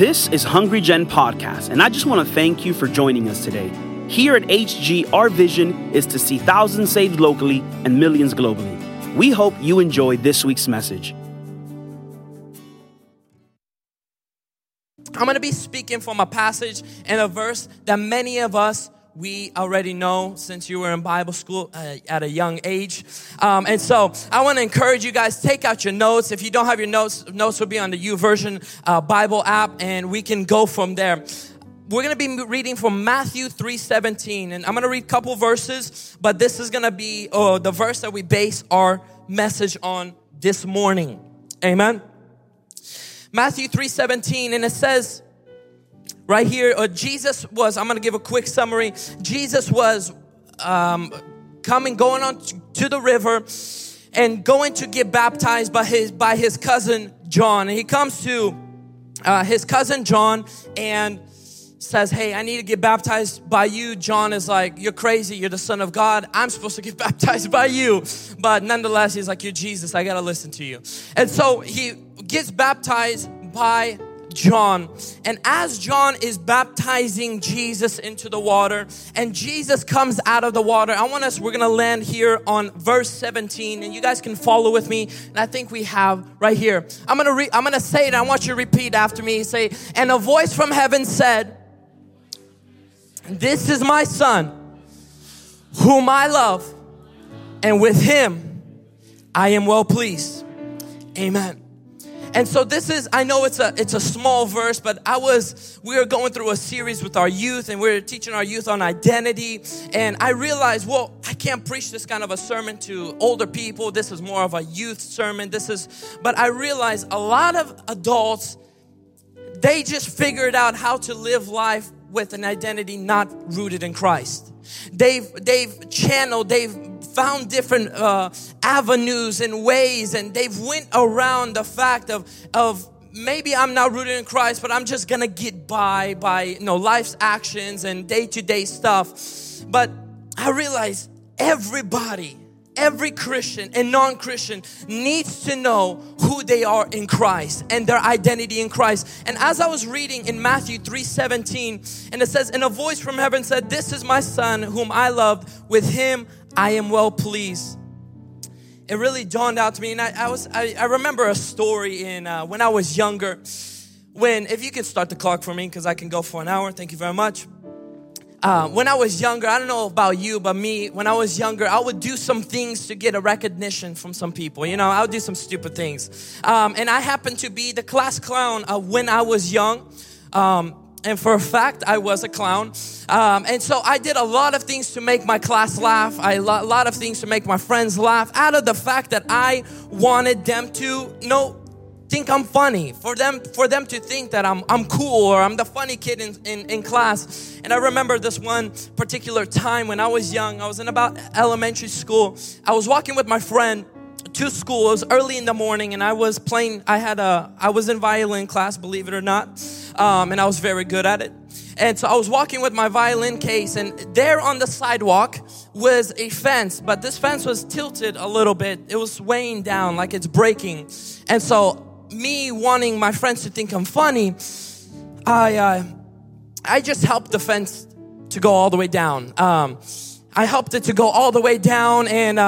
This is Hungry Gen Podcast, and I just want to thank you for joining us today. Here at HG, our vision is to see thousands saved locally and millions globally. We hope you enjoy this week's message. I'm going to be speaking from a passage and a verse that many of us, we already know since you were in Bible school at a young age. And so I want to encourage you guys, take out your notes. If you don't have your notes will be on the YouVersion Bible app, and we can go from there. We're going to be reading from Matthew 3:17, and I'm going to read a couple verses, but this is going to be the verse that we base our message on this morning. Amen. Matthew 3:17, and it says right here, I'm going to give a quick summary. Jesus was going on to the river and going to get baptized by his cousin John. And he comes to his cousin John and says, hey, I need to get baptized by you. John is like, you're crazy. You're the Son of God. I'm supposed to get baptized by you. But nonetheless, he's like, you're Jesus. I got to listen to you. And so he gets baptized by John. And as John is baptizing Jesus into the water and Jesus comes out of the water, we're going to land here on verse 17, and you guys can follow with me. And I think we have right here. I'm going to say it. I want you to repeat after me. Say, and a voice from heaven said, this is my Son, whom I love, and with him I am well pleased. Amen. And so I know it's a small verse, but we were going through a series with our youth, and we were teaching our youth on identity. And I realized, I can't preach this kind of a sermon to older people. This is more of a youth sermon. But I realized a lot of adults, they just figured out how to live life with an identity not rooted in Christ. They've found different avenues and ways, and they've went around the fact of maybe I'm not rooted in Christ, but I'm just gonna get by life's actions and day-to-day stuff. But I realized every Christian and non-Christian needs to know who they are in Christ and their identity in Christ. And as I was reading in Matthew 3:17, and it says, and a voice from heaven said, this is my Son whom I loved, with him I am well pleased. It really dawned out to me, and I remember a story in when I was younger, if you could start the clock for me because I can go for an hour. Thank you very much. When I was younger, I don't know about you, but me, when I was younger, I would do some things to get a recognition from some people. I would do some stupid things. And I happened to be the class clown when I was young. And for a fact, I was a clown. And so I did a lot of things to make my class laugh. A lot of things to make my friends laugh, out of the fact that I wanted them to think I'm funny, for them to think that I'm cool, or I'm the funny kid in class. And I remember this one particular time when I was young. I was in about elementary school. I was walking with my friend to school. It was early in the morning, and I was playing. I was in violin class, believe it or not, and I was very good at it. And so I was walking with my violin case, and there on the sidewalk was a fence, but this fence was tilted a little bit. It was weighing down, like it's breaking. And so me wanting my friends to think I'm funny, I just helped the fence to go all the way down. I helped it to go all the way down, and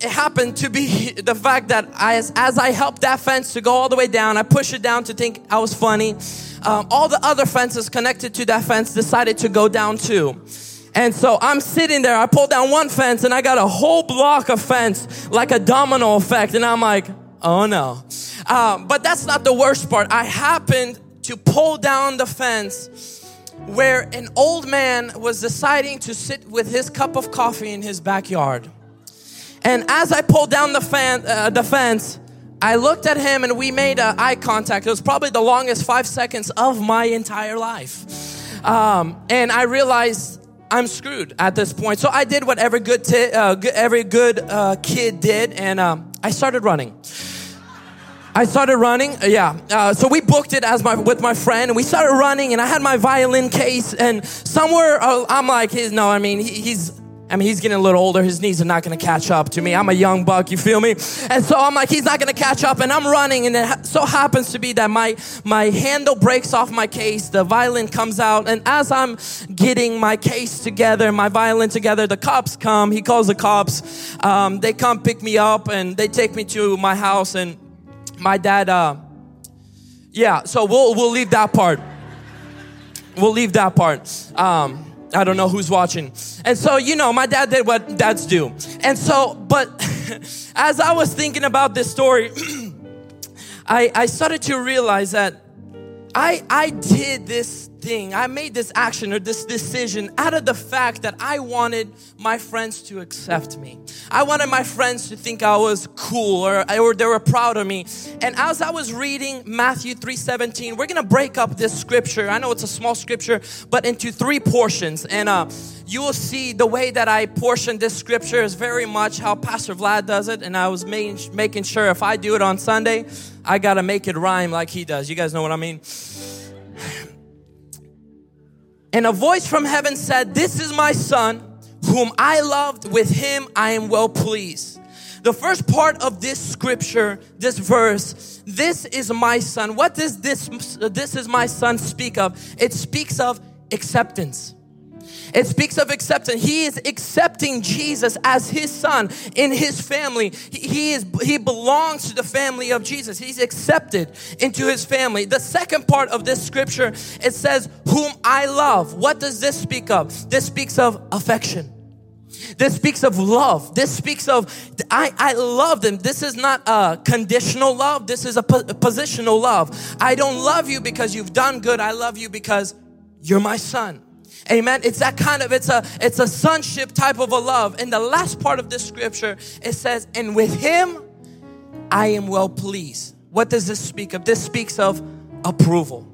it happened to be the fact that as I helped that fence to go all the way down, I pushed it down to think I was funny. All the other fences connected to that fence decided to go down too. And so I'm sitting there, I pulled down one fence, and I got a whole block of fence, like a domino effect, and I'm like, oh no. But that's not the worst part. I happened to pull down the fence where an old man was deciding to sit with his cup of coffee in his backyard. And as I pulled down the fence, I looked at him and we made eye contact. It was probably the longest 5 seconds of my entire life. And I realized I'm screwed at this point. So I did what every good kid did, and I started running. So we booked it with my friend, and we started running, and I had my violin case, and somewhere I'm like, he's I mean, he's getting a little older. His knees are not going to catch up to me. I'm a young buck, you feel me? And so I'm like, he's not going to catch up, and I'm running. And it so happens to be that my handle breaks off my case. The violin comes out. And as I'm getting my case together, my violin together, the cops come. He calls the cops. They come pick me up, and they take me to my house. And my dad, so we'll leave that part. We'll leave that part. I don't know who's watching. And so, you know, my dad did what dads do. And so, but as I was thinking about this story, I started to realize that I did this thing. I made this action or this decision out of the fact that I wanted my friends to accept me. I wanted my friends to think I was cool or they were proud of me. And as I was reading Matthew 3:17, we're going to break up this scripture. I know it's a small scripture, but into three portions. And you will see the way that I portion this scripture is very much how Pastor Vlad does it. And I was making sure if I do it on Sunday, I got to make it rhyme like he does. You guys know what I mean? And a voice from heaven said, "This is my son, whom I loved. With him I am well pleased." The first part of this scripture, this verse, this is my son. What does this is my son speak of? It speaks of acceptance. It speaks of acceptance. He is accepting Jesus as his son in his family. He belongs to the family of Jesus. He's accepted into his family. The second part of this scripture, it says, "Whom I love." What does this speak of? This speaks of affection. This speaks of love. This speaks of, I love them. This is not a conditional love. This is a positional love. I don't love you because you've done good. I love you because you're my son. Amen. It's that kind of, it's a sonship type of a love. And the last part of this scripture, it says, "And with him, I am well pleased." What does this speak of? This speaks of approval.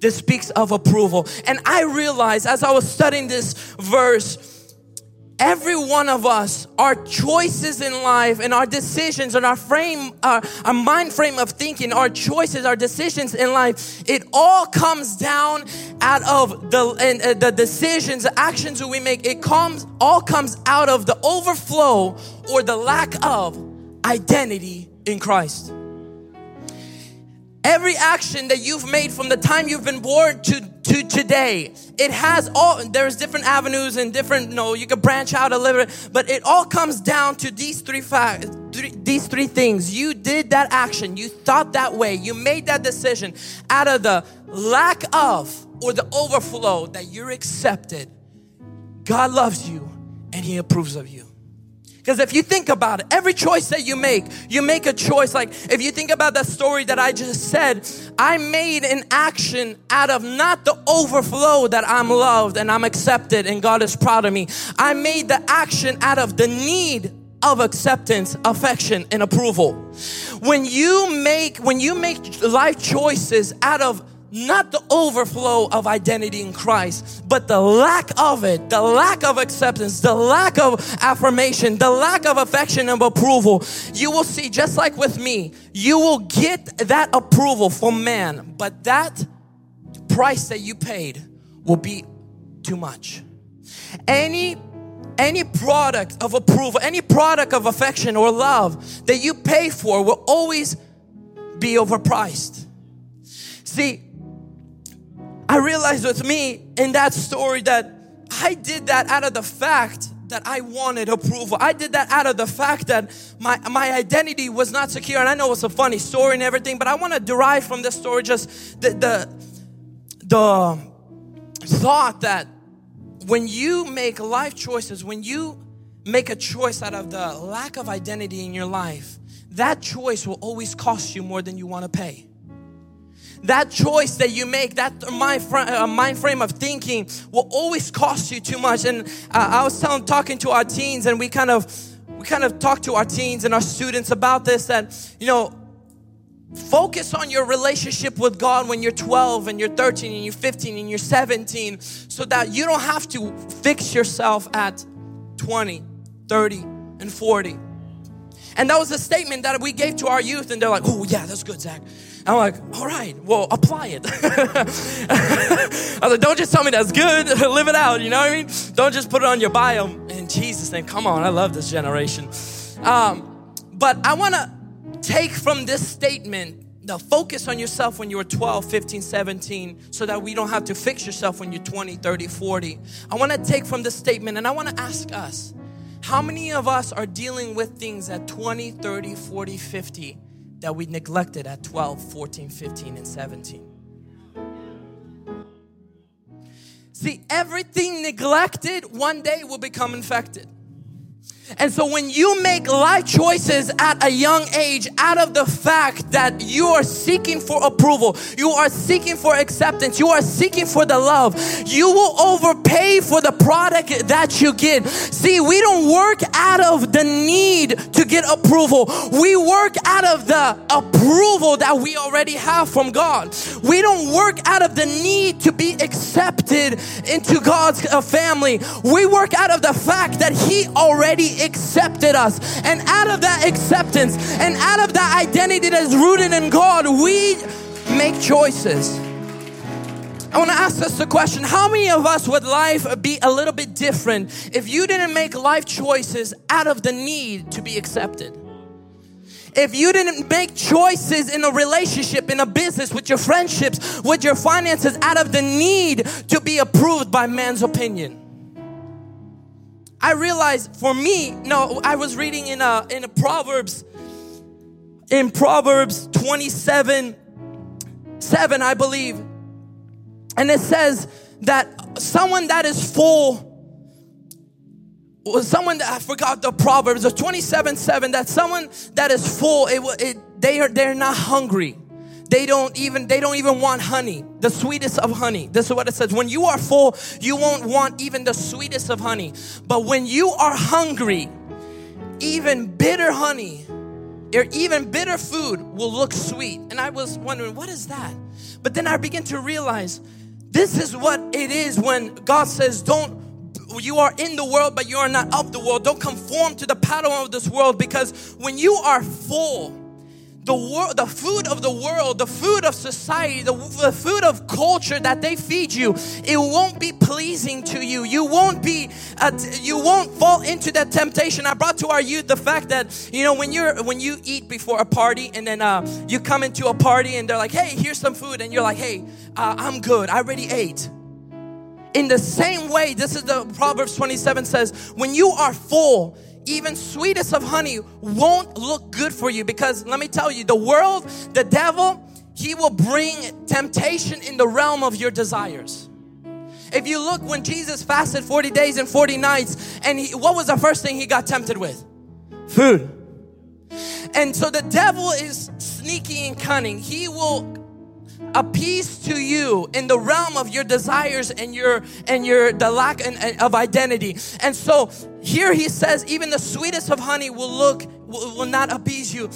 This speaks of approval. And I realized as I was studying this verse, every one of us, our choices in life and our decisions and our frame, our mind frame of thinking, our choices, our decisions in life, it all comes down out of the decisions, the actions that we make. It all comes out of the overflow or the lack of identity in Christ. Every action that you've made from the time you've been born to today, it has all, there's different avenues and different, you can branch out a little bit, but it all comes down to these three things. You did that action, you thought that way, you made that decision out of the lack of or the overflow that you're accepted. God loves you and He approves of you. Because if you think about it, every choice that you make a choice. Like if you think about that story that I just said, I made an action out of not the overflow that I'm loved and I'm accepted and God is proud of me. I made the action out of the need of acceptance, affection, and approval. When you make life choices out of not the overflow of identity in Christ, but the lack of it, the lack of acceptance, the lack of affirmation, the lack of affection and approval, you will see, just like with me, you will get that approval from man, but that price that you paid will be too much. Any product of approval, any product of affection or love that you pay for will always be overpriced. See, I realized with me in that story that I did that out of the fact that I wanted approval. I did that out of the fact that my identity was not secure. And I know it's a funny story and everything, but I want to derive from this story just the thought that when you make life choices, when you make a choice out of the lack of identity in your life, that choice will always cost you more than you want to pay. That choice that you make, that mind frame of thinking will always cost you too much. And I was talking to our teens, and we kind of talked to our teens and our students about this, that, focus on your relationship with God when you're 12 and you're 13 and you're 15 and you're 17, so that you don't have to fix yourself at 20, 30, and 40. And that was a statement that we gave to our youth, and they're like, "Oh yeah, that's good, Zach." I'm like, "All right, well, apply it." I was like, "Don't just tell me that's good, live it out, you know what I mean? Don't just put it on your bio and Jesus' name. Come on, I love this generation. But I want to take from this statement the focus on yourself when you were 12, 15, 17, so that we don't have to fix yourself when you're 20, 30, 40. I want to take from this statement and I want to ask us, how many of us are dealing with things at 20, 30, 40, 50 that we neglected at 12, 14, 15, and 17? See, everything neglected one day will become infected. And so when you make life choices at a young age out of the fact that you are seeking for approval, you are seeking for acceptance, you are seeking for the love, you will overpay for the product that you get. See, we don't work out of the need to get approval. We work out of the approval that we already have from God. We don't work out of the need to be accepted into God's family. We work out of the fact that He already accepted us, and out of that acceptance and out of that identity that is rooted in God, we make choices. I want to ask us the question, how many of us would life be a little bit different if you didn't make life choices out of the need to be accepted? If you didn't make choices in a relationship, in a business, with your friendships, with your finances, out of the need to be approved by man's opinion? I realized for me, I was reading in a Proverbs, in Proverbs 27:7, I believe. And it says that someone that is full, I forgot the Proverbs, the 27:7, that someone that is full, they're not hungry. They don't even want honey, the sweetest of honey. This is what it says. When you are full, you won't want even the sweetest of honey. But when you are hungry, even bitter honey or even bitter food will look sweet. And I was wondering, what is that? But then I began to realize this is what it is when God says, you are in the world, but you are not of the world. Don't conform to the pattern of this world, because when you are full, the food of the world, the food of society, the food of culture that they feed you, it won't be pleasing to you. You won't fall into that temptation. I brought to our youth the fact that, when you eat before a party and then you come into a party and they're like, hey, here's some food. And you're like, hey, I'm good. I already ate. In the same way, this is the Proverbs 27 says, when you are full, even sweetest of honey won't look good for you. Because let me tell you, the world, the devil, he will bring temptation in the realm of your desires. If you look, when Jesus fasted 40 days and 40 nights, and what was the first thing he got tempted with? Food. And so the devil is sneaky and cunning. He will appease to you in the realm of your desires and the lack of identity. And so here he says, even the sweetest of honey will not appease you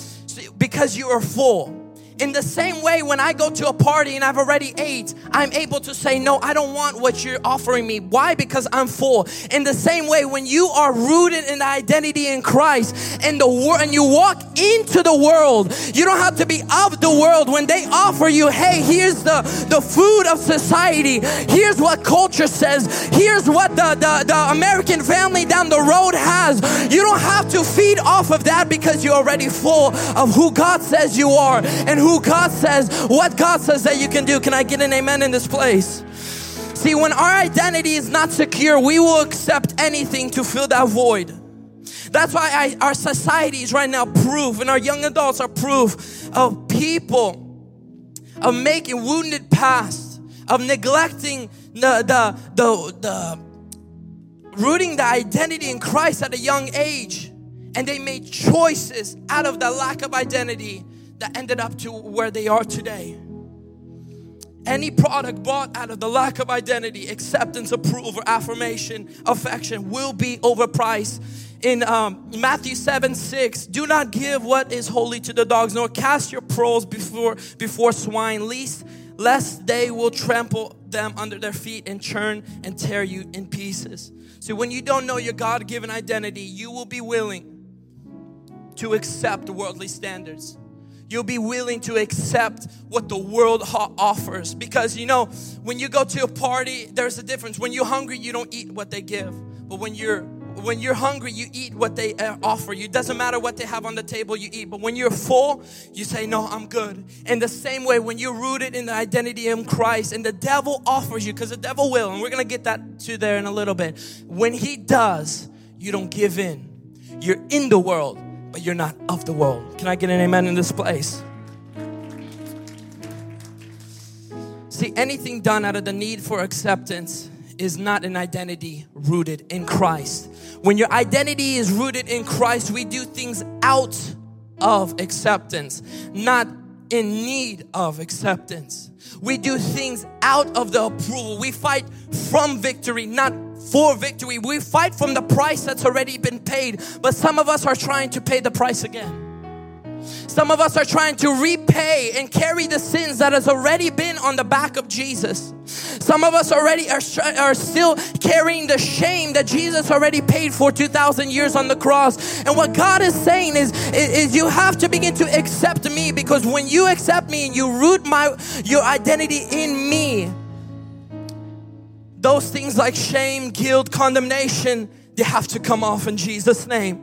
because you are full. In the same way, when I go to a party and I've already ate, I'm able to say, no, I don't want what you're offering me. Why? Because I'm full. In the same way, when you are rooted in the identity in Christ and and you walk into the world, you don't have to be of the world. When they offer you, hey, here's the food of society. Here's what culture says. Here's what the American family down the road has. You don't have to feed off of that because you're already full of who God says you are and who God says, what God says that you can do. Can I get an amen in this place? See, when our identity is not secure, we will accept anything to fill that void. That's why our society is right now proof, and our young adults are proof of people, of making wounded past, of neglecting rooting the identity in Christ at a young age. And they made choices out of the lack of identity that ended up to where they are today. Any product bought out of the lack of identity, acceptance, approval, affirmation, affection will be overpriced. In Matthew 7:6, do not give what is holy to the dogs, nor cast your pearls before swine, lest they will trample them under their feet and churn and tear you in pieces. So when you don't know your God-given identity, you will be willing to accept worldly standards. You'll be willing to accept what the world offers. Because when you go to a party, there's a difference. When you're hungry, you don't eat what they give. But when you're when you're hungry, you eat what they offer you. It doesn't matter what they have on the table, you eat. But when you're full, you say, no, I'm good. In the same way, when you're rooted in the identity in Christ and the devil offers you, because the devil will, and we're going to get that to there in a little bit. When he does, you don't give in. You're in the world, but you're not of the world. Can I get an amen in this place? See, anything done out of the need for acceptance is not an identity rooted in Christ. When your identity is rooted in Christ, we do things out of acceptance, not in need of acceptance. We do things out of the approval. We fight from victory, not for victory. We fight from the price that's already been paid. But some of us are trying to pay the price again. Some of us are trying to repay and carry the sins that has already been on the back of Jesus. Some of us already are still carrying the shame that Jesus already paid for 2,000 years on the cross. And what God is saying is you have to begin to accept me, because when you accept me and you root your identity in me, those things like shame, guilt, condemnation, they have to come off in Jesus' name.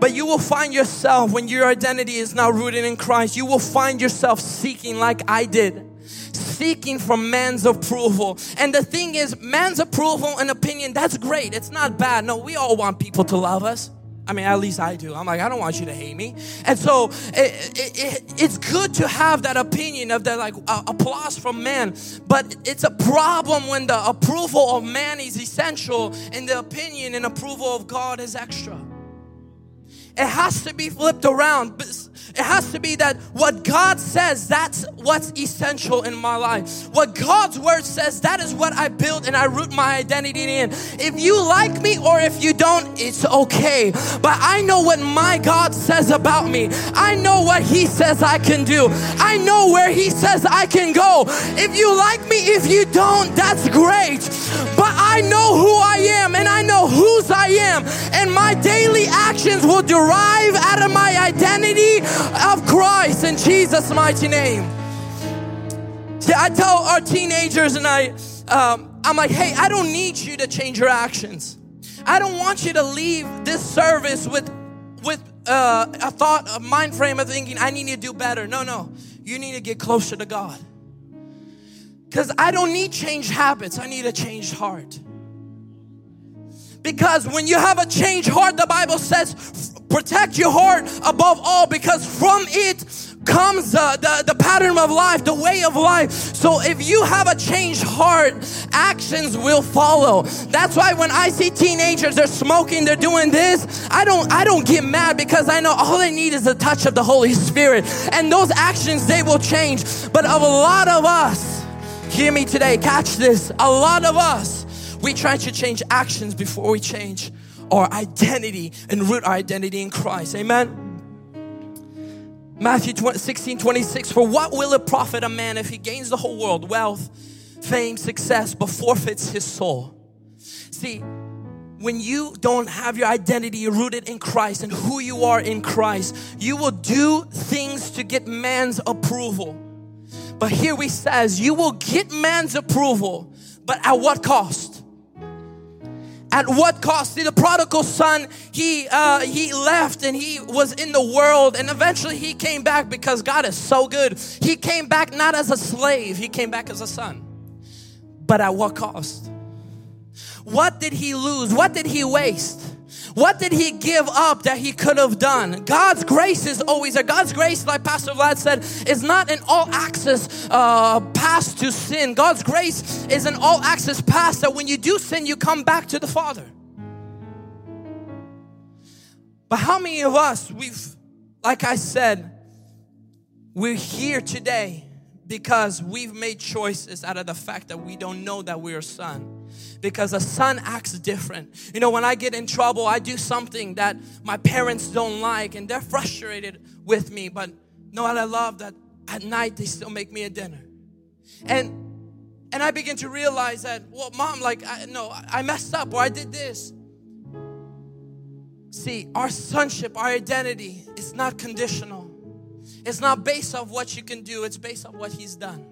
But you will find yourself, when your identity is now rooted in Christ, you will find yourself seeking like I did. Seeking for man's approval. And the thing is, man's approval and opinion, that's great. It's not bad. No, we all want people to love us. I mean, at least I do. I'm like, I don't want you to hate me. And so it's good to have that opinion of that, like applause from man. But it's a problem when the approval of man is essential and the opinion and approval of God is extra. It has to be flipped around. It has to be that what God says, that's what's essential in my life. What God's word says, that is what I build and I root my identity in. If you like me or if you don't, it's okay. But I know what my God says about me. I know what He says I can do. I know where He says I can go. If you like me, if you don't, that's great. But I know who I am and I know whose I am. And my daily actions will derive out of my identity of Christ in Jesus' mighty name. See, I tell our teenagers and I'm like, hey, I don't need you to change your actions. I don't want you to leave this service with a thought, a mind frame of thinking, I need to do better. No, you need to get closer to God. Because I don't need changed habits. I need a changed heart. Because when you have a changed heart, the Bible says, protect your heart above all, because from it comes the pattern of life, the way of life. So if you have a changed heart, actions will follow. That's why when I see teenagers, they're smoking, they're doing this, I don't get mad, because I know all they need is a touch of the Holy Spirit. And those actions, they will change. But of a lot of us, hear me today, catch this, a lot of us, we try to change actions before we change our identity and root our identity in Christ. Amen. Matthew 16:26. For what will it profit a man if he gains the whole world, wealth, fame, success, but forfeits his soul? See, when you don't have your identity rooted in Christ and who you are in Christ, you will do things to get man's approval. But here he says, you will get man's approval, but at what cost? At what cost? See, the prodigal son, he left and he was in the world, and eventually he came back, because God is so good. He came back not as a slave, he came back as a son. But at what cost? What did he lose? What did he waste? What did he give up that he could have done? God's grace is always there. God's grace, like Pastor Vlad said, is not an all-access pass to sin. God's grace is an all-access pass that when you do sin, you come back to the Father. But how many of us, like I said, we're here today because we've made choices out of the fact that we don't know that we're a son. Because a son acts different. You know, when I get in trouble, I do something that my parents don't like and they're frustrated with me. But know what I love? That at night they still make me a dinner. And I begin to realize that, well, mom, I messed up, or I did this. See, our sonship, our identity is not conditional. It's not based on what you can do. It's based on what He's done.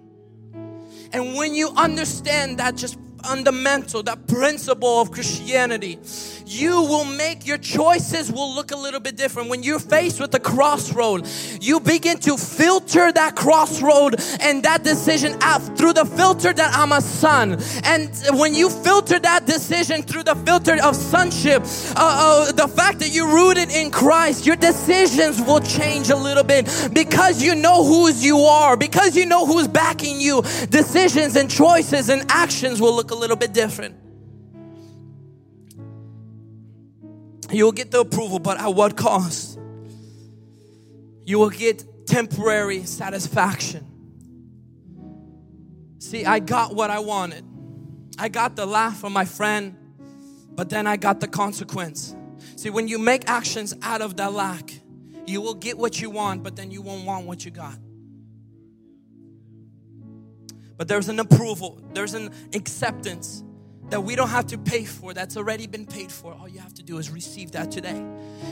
And when you understand that just fundamental, that principle of Christianity. You will make, your choices will look a little bit different. When you're faced with a crossroad, you begin to filter that crossroad and that decision out through the filter that I'm a son. And when you filter that decision through the filter of sonship, the fact that you're rooted in Christ, your decisions will change a little bit because you know whose you are, because you know who's backing you. Decisions and choices and actions will look a little bit different. You'll get the approval, but at what cost? You will get temporary satisfaction. See, I got what I wanted. I got the laugh from my friend, but then I got the consequence. See, when you make actions out of that lack, you will get what you want, but then you won't want what you got. But there's an approval, there's an acceptance that we don't have to pay for, that's already been paid for. All you have to do is receive that today.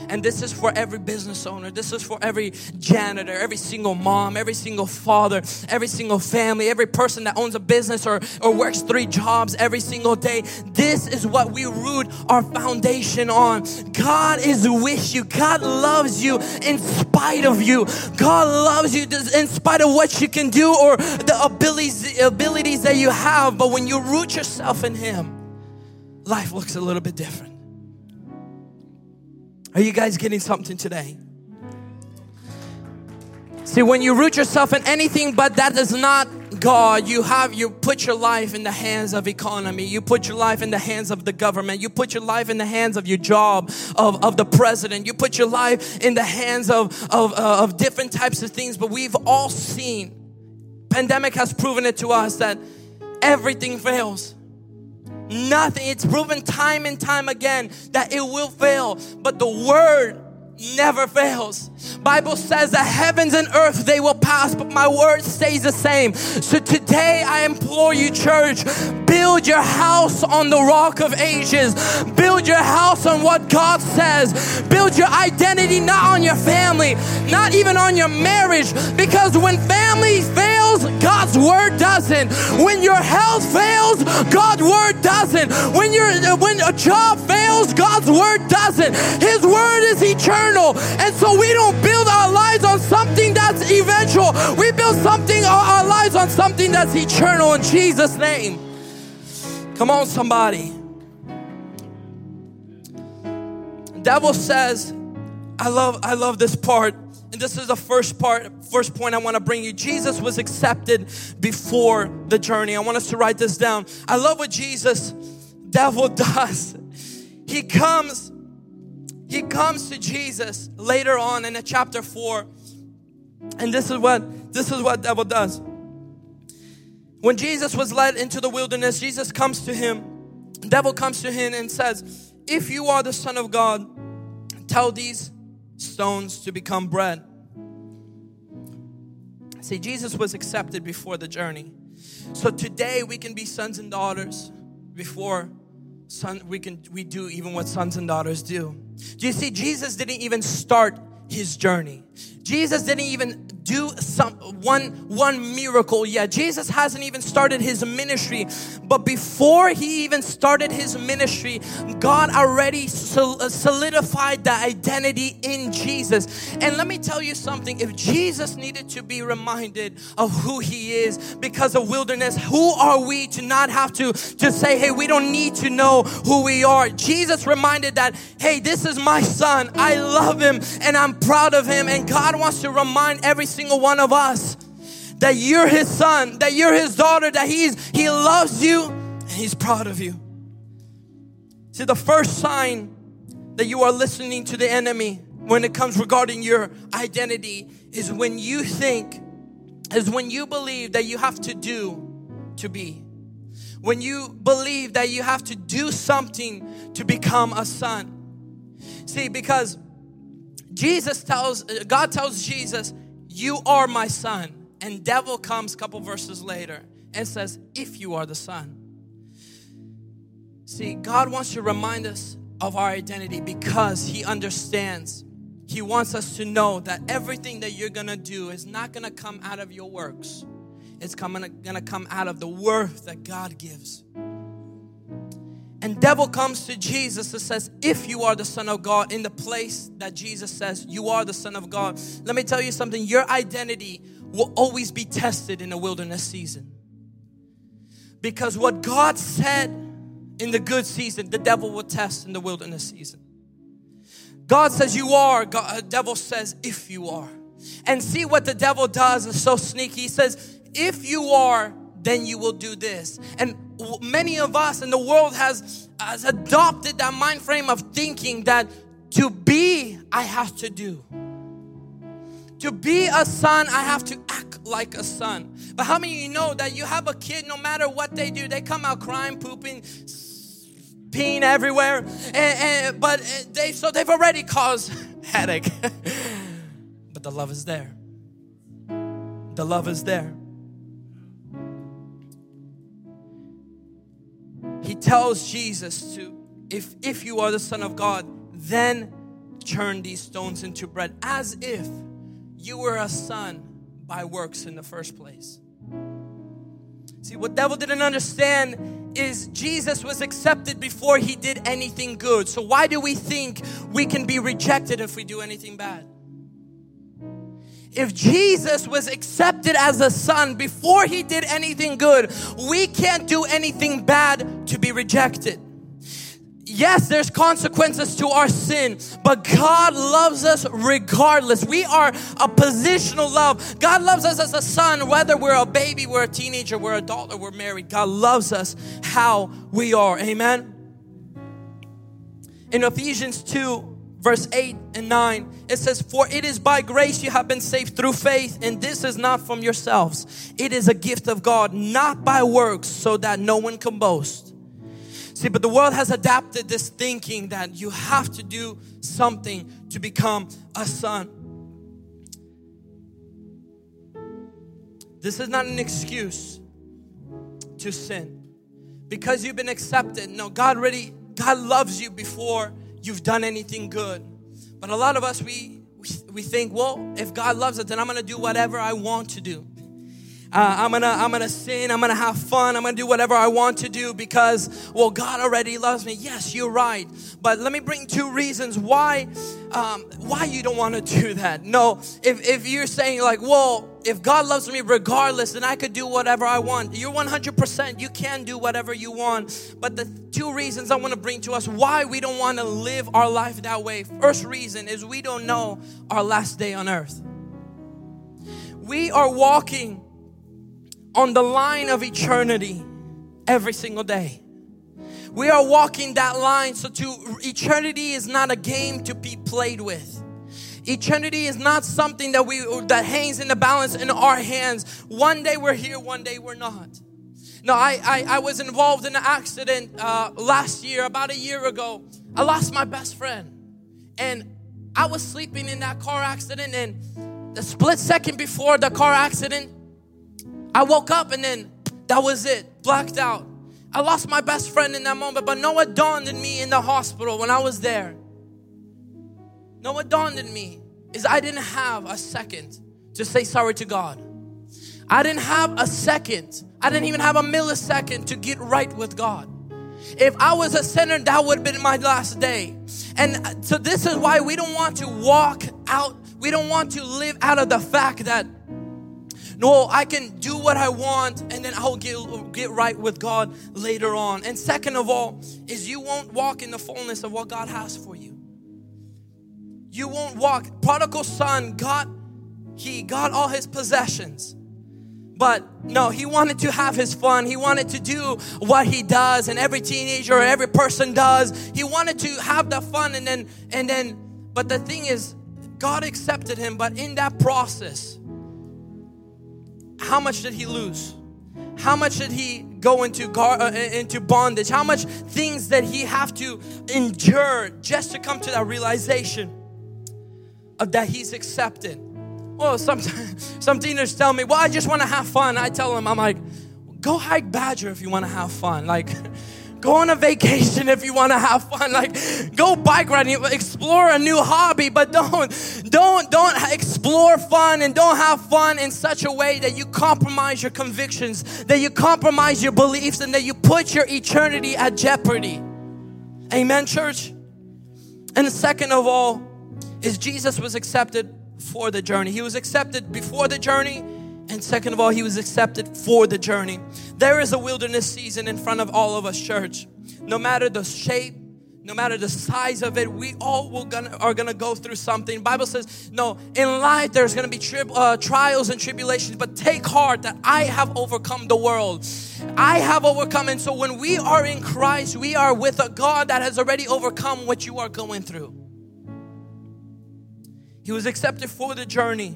And this is for every business owner, this is for every janitor, every single mom, every single father, every single family, every person that owns a business or works 3 jobs every single day. This is what we root our foundation on. God is with you. God loves you in spite of you. God loves you in spite of what you can do or the abilities that you have. But when you root yourself in Him, life looks a little bit different. Are you guys getting something today? See, when you root yourself in anything but that is not God, you put your life in the hands of economy. You put your life in the hands of the government. You put your life in the hands of your job, of the president. You put your life in the hands of different types of things. But we've all seen, pandemic has proven it to us that everything fails. Nothing. It's proven time and time again that it will fail, but the word never fails. Bible says that heavens and earth, they will pass, but my word stays the same. So today I implore you, church, build your house on the rock of ages. Build your house on what God says. Build your identity not on your family, not even on your marriage, because when family fails, God's word doesn't. When your health fails, God's word doesn't. When a job fails, God's word doesn't. His word is eternal. And so we don't build our lives on something that's eventual. We build our lives on something that's eternal in Jesus' name. Come on, somebody. The devil says, I love this part. And this is the first point I want to bring you. Jesus was accepted before the journey. I want us to write this down. I love what Jesus, devil, does. He comes to Jesus later on in chapter 4, and this is what devil does. When Jesus was led into the wilderness, Jesus comes to him, devil comes to him and says, "If you are the Son of God, tell these stones to become bread." See, Jesus was accepted before the journey. So today we can be sons and daughters before we do even what sons and daughters do. Do you see, Jesus didn't even start His journey. Jesus didn't even do one miracle yet. Jesus hasn't even started His ministry. But before He even started His ministry, God already solidified the identity in Jesus. And let me tell you something. If Jesus needed to be reminded of who He is because of wilderness, who are we to not have to just say, hey, we don't need to know who we are? Jesus reminded that, hey, this is my son. I love him and I'm proud of him. And God wants to remind every single one of us that you're His son, that you're His daughter, that He loves you and He's proud of you. See, the first sign that you are listening to the enemy when it comes regarding your identity is when you believe that you have to do to be. When you believe that you have to do something to become a son. See, because God tells Jesus, "You are my son." And devil comes a couple verses later and says, "If you are the son." See, God wants to remind us of our identity because He understands. He wants us to know that everything that you're going to do is not going to come out of your works. It's going to come out of the worth that God gives. And devil comes to Jesus and says, if you are the Son of God, in the place that Jesus says you are the Son of God. Let me tell you something. Your identity will always be tested in a wilderness season. Because what God said in the good season, the devil will test in the wilderness season. God says you are. God, the devil says if you are. And see what the devil does is so sneaky. He says, if you are, then you will do this. And many of us in the world has adopted that mind frame of thinking that to be, I have to do. To be a son, I have to act like a son. But how many of you know that you have a kid, no matter what they do, they come out crying, pooping, peeing everywhere. But they've already caused headache. But the love is there. The love is there. He tells Jesus to, if you are the Son of God, then turn these stones into bread. As if you were a son by works in the first place. See, what the devil didn't understand is Jesus was accepted before he did anything good. So why do we think we can be rejected if we do anything bad? If Jesus was accepted as a son before he did anything good, we can't do anything bad to be rejected. Yes, there's consequences to our sin, but God loves us regardless. We are a positional love. God loves us as a son, whether we're a baby, we're a teenager, we're an adult, or we're married. God loves us how we are. Amen. In Ephesians 2, Verse 8 and 9, it says, for it is by grace you have been saved through faith, and this is not from yourselves. It is a gift of God, not by works, so that no one can boast. See, but the world has adapted this thinking that you have to do something to become a son. This is not an excuse to sin. Because you've been accepted. No, God loves you before you've done anything good. But a lot of us, we think, well, if God loves it, then I'm gonna do whatever I want to do. I'm gonna sin, I'm gonna have fun, I'm gonna do whatever I want to do because, well, God already loves me. Yes, you're right. But let me bring two reasons why you don't want to do that. No, if you're saying like, well, if God loves me regardless, then I could do whatever I want. You're 100%. You can do whatever you want. But the two reasons I want to bring to us why we don't want to live our life that way. First reason is we don't know our last day on earth. We are walking on the line of eternity every single day. We are walking that line. So eternity is not a game to be played with. Eternity is not something that hangs in the balance in our hands. One day we're here, one day we're not. No, I was involved in an accident last year, about a year ago. I lost my best friend, and I was sleeping in that car accident, and the split second before the car accident, I woke up, and then that was it, blacked out. I lost my best friend in that moment, but Noah dawned in me in the hospital when I was there. No, what dawned in me is I didn't have a second to say sorry to God. I didn't have a second. I didn't even have a millisecond to get right with God. If I was a sinner, that would have been my last day. And so this is why we don't want to walk out. We don't want to live out of the fact that, no, I can do what I want and then I'll get right with God later on. And second of all is you won't walk in the fullness of what God has for you. You won't walk. Prodigal son he got all his possessions. But no, he wanted to have his fun. He wanted to do what he does and every teenager or every person does. He wanted to have the fun and then but the thing is, God accepted him, but in that process, how much did he lose? How much did he go into bondage? How much things that he have to endure just to come to that realization of that he's accepted? Well, some teenagers tell me, well, I just want to have fun. I tell them, I'm like, go hike Badger if you want to have fun. Like, go on a vacation if you want to have fun. Like, go bike riding, explore a new hobby, but don't explore fun and don't have fun in such a way that you compromise your convictions, that you compromise your beliefs, and that you put your eternity at jeopardy. Amen, church? And second of all is Jesus was accepted for the journey. He was accepted before the journey. And second of all, he was accepted for the journey. There is a wilderness season in front of all of us, church. No matter the shape, no matter the size of it, we all are going to go through something. The Bible says, no, in life there's going to be trials and tribulations, but take heart that I have overcome the world. I have overcome. And so when we are in Christ, we are with a God that has already overcome what you are going through. He was accepted for the journey.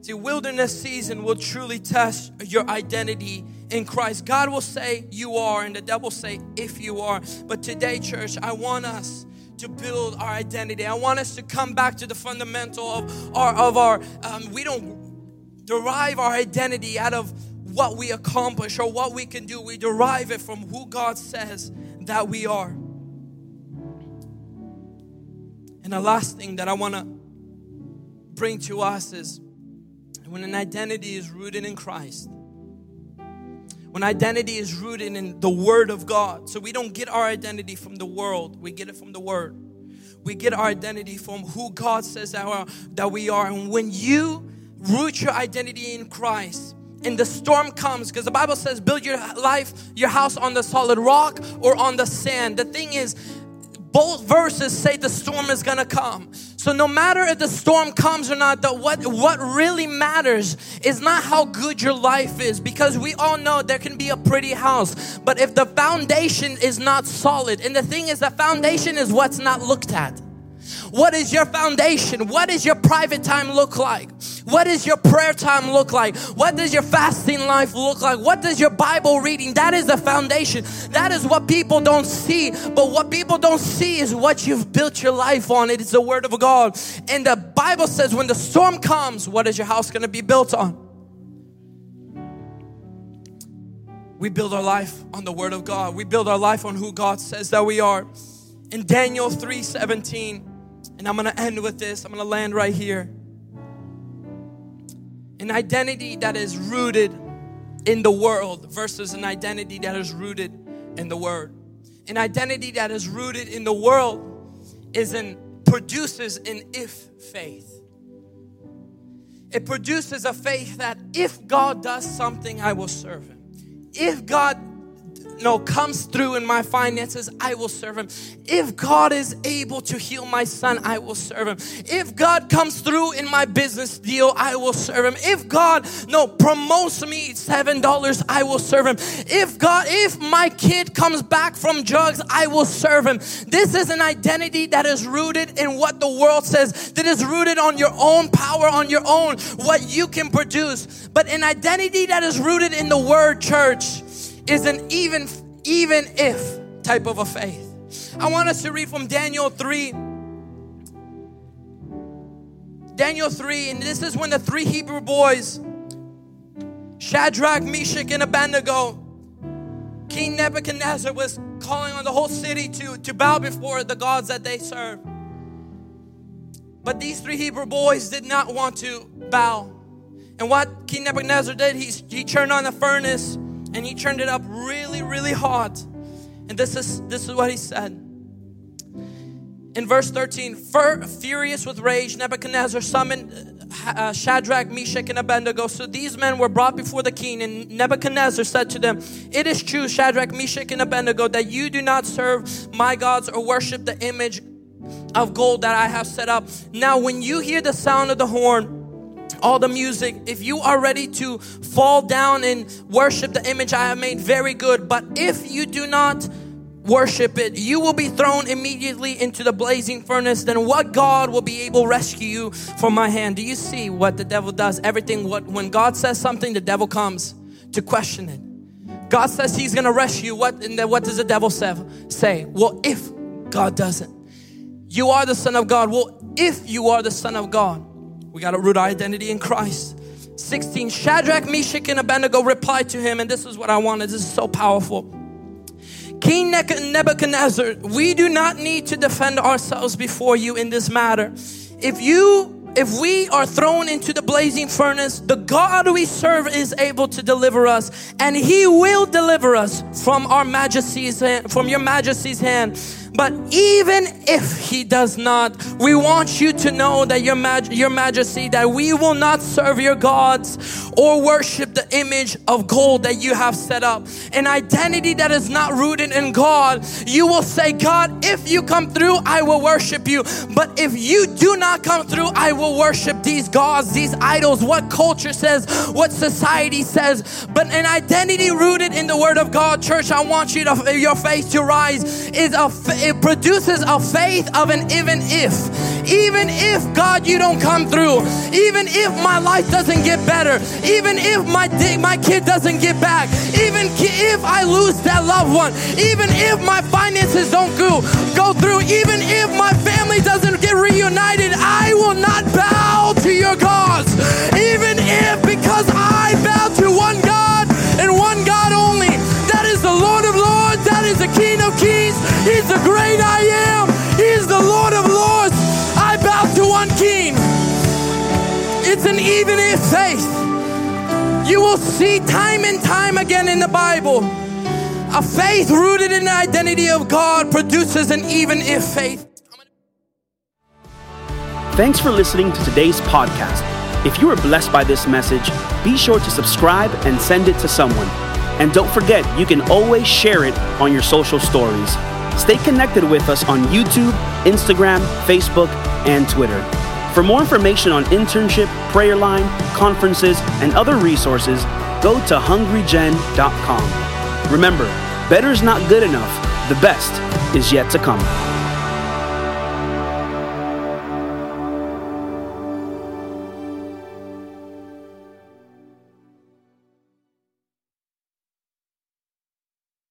See, wilderness season will truly test your identity in Christ. God will say you are, and the devil say if you are. But today, church, I want us to build our identity. I want us to come back to the fundamental of our we don't derive our identity out of what we accomplish or what we can do. We derive it from who God says that we are. And the last thing that I want to bring to us is when an identity is rooted in Christ, when identity is rooted in the Word of God. So we don't get our identity from the world. We get it from the Word. We get our identity from who God says that we are. And when you root your identity in Christ and the storm comes, because the Bible says build your life, your house on the solid rock or on the sand. The thing is, both verses say the storm is going to come. So no matter if the storm comes or not, what really matters is not how good your life is, because we all know there can be a pretty house, but if the foundation is not solid, and the thing is the foundation is what's not looked at. What is your foundation? What does your private time look like? What does your prayer time look like? What does your fasting life look like? What does your Bible reading? That is the foundation. That is what people don't see. But what people don't see is what you've built your life on. It is the Word of God. And the Bible says when the storm comes, what is your house going to be built on? We build our life on the Word of God. We build our life on who God says that we are. In Daniel 3:17, and I'm going to end with this. I'm going to land right here. An identity that is rooted in the world versus an identity that is rooted in the Word. An identity that is rooted in the world produces an if faith. It produces a faith that if God does something, I will serve Him. If God comes through in my finances, I will serve Him. If God is able to heal my son, I will serve Him. If God comes through in my business deal, I will serve Him. If God promotes me $7, I will serve Him. If my kid comes back from drugs, I will serve Him. This is an identity that is rooted in what the world says, that is rooted on your own power, on your own, what you can produce. But an identity that is rooted in the Word, church, is an even if type of a faith. I want us to read from Daniel 3. Daniel 3, and this is when the three Hebrew boys, Shadrach, Meshach, and Abednego, King Nebuchadnezzar was calling on the whole city to bow before the gods that they serve. But these three Hebrew boys did not want to bow. And what King Nebuchadnezzar did, he turned on the furnace, and he turned it up really, really hot. And this is what he said. In verse 13, furious with rage, Nebuchadnezzar summoned Shadrach, Meshach, and Abednego. So these men were brought before the king, and Nebuchadnezzar said to them, "It is true, Shadrach, Meshach, and Abednego, that you do not serve my gods or worship the image of gold that I have set up. Now, when you hear the sound of the horn, all the music, if you are ready to fall down and worship the image I have made, very good. But if you do not worship it, you will be thrown immediately into the blazing furnace. Then what God will be able to rescue you from my hand?" Do you see what the devil does? When God says something, the devil comes to question it. God says He's going to rescue. What does the devil say? Well, if God doesn't. You are the Son of God. Well, if you are the Son of God. We got to root our identity in Christ. 16, Shadrach, Meshach, and Abednego replied to him, and this is what I wanted. This is so powerful. "King Nebuchadnezzar, we do not need to defend ourselves before you in this matter. If you If we are thrown into the blazing furnace, the God we serve is able to deliver us, and He will deliver us from our majesty's hand, from your majesty's hand. But even if He does not, we want you to know that your majesty, that we will not serve your gods or worship the image of gold that you have set up. An identity that is not rooted in God. You will say, God, if you come through, I will worship you. But if you do not come through, I will worship these gods, these idols, what culture says, what society says. But an identity rooted in the Word of God, church, I want you to, your faith to rise, it produces a faith of an even if. Even if, God, you don't come through, even if my life doesn't get better, even if my kid doesn't get back, even if I lose that loved one, even if my finances don't go through, even if my family doesn't get reunited, I will not bow to your gods. Even if, because I bow to one God and one God only, that is the Lord of Lords, that is the King of Kings, He's the great I am, He's the Lord of Lords. I bow to one King. It's an even if faith. You will see time and time again in the Bible. A faith rooted in the identity of God produces an even if faith. Thanks for listening to today's podcast. If you are blessed by this message, be sure to subscribe and send it to someone. And don't forget, you can always share it on your social stories. Stay connected with us on YouTube, Instagram, Facebook, and Twitter. For more information on internship, prayer line, conferences, and other resources, go to HungryGen.com. Remember, better is not good enough. The best is yet to come.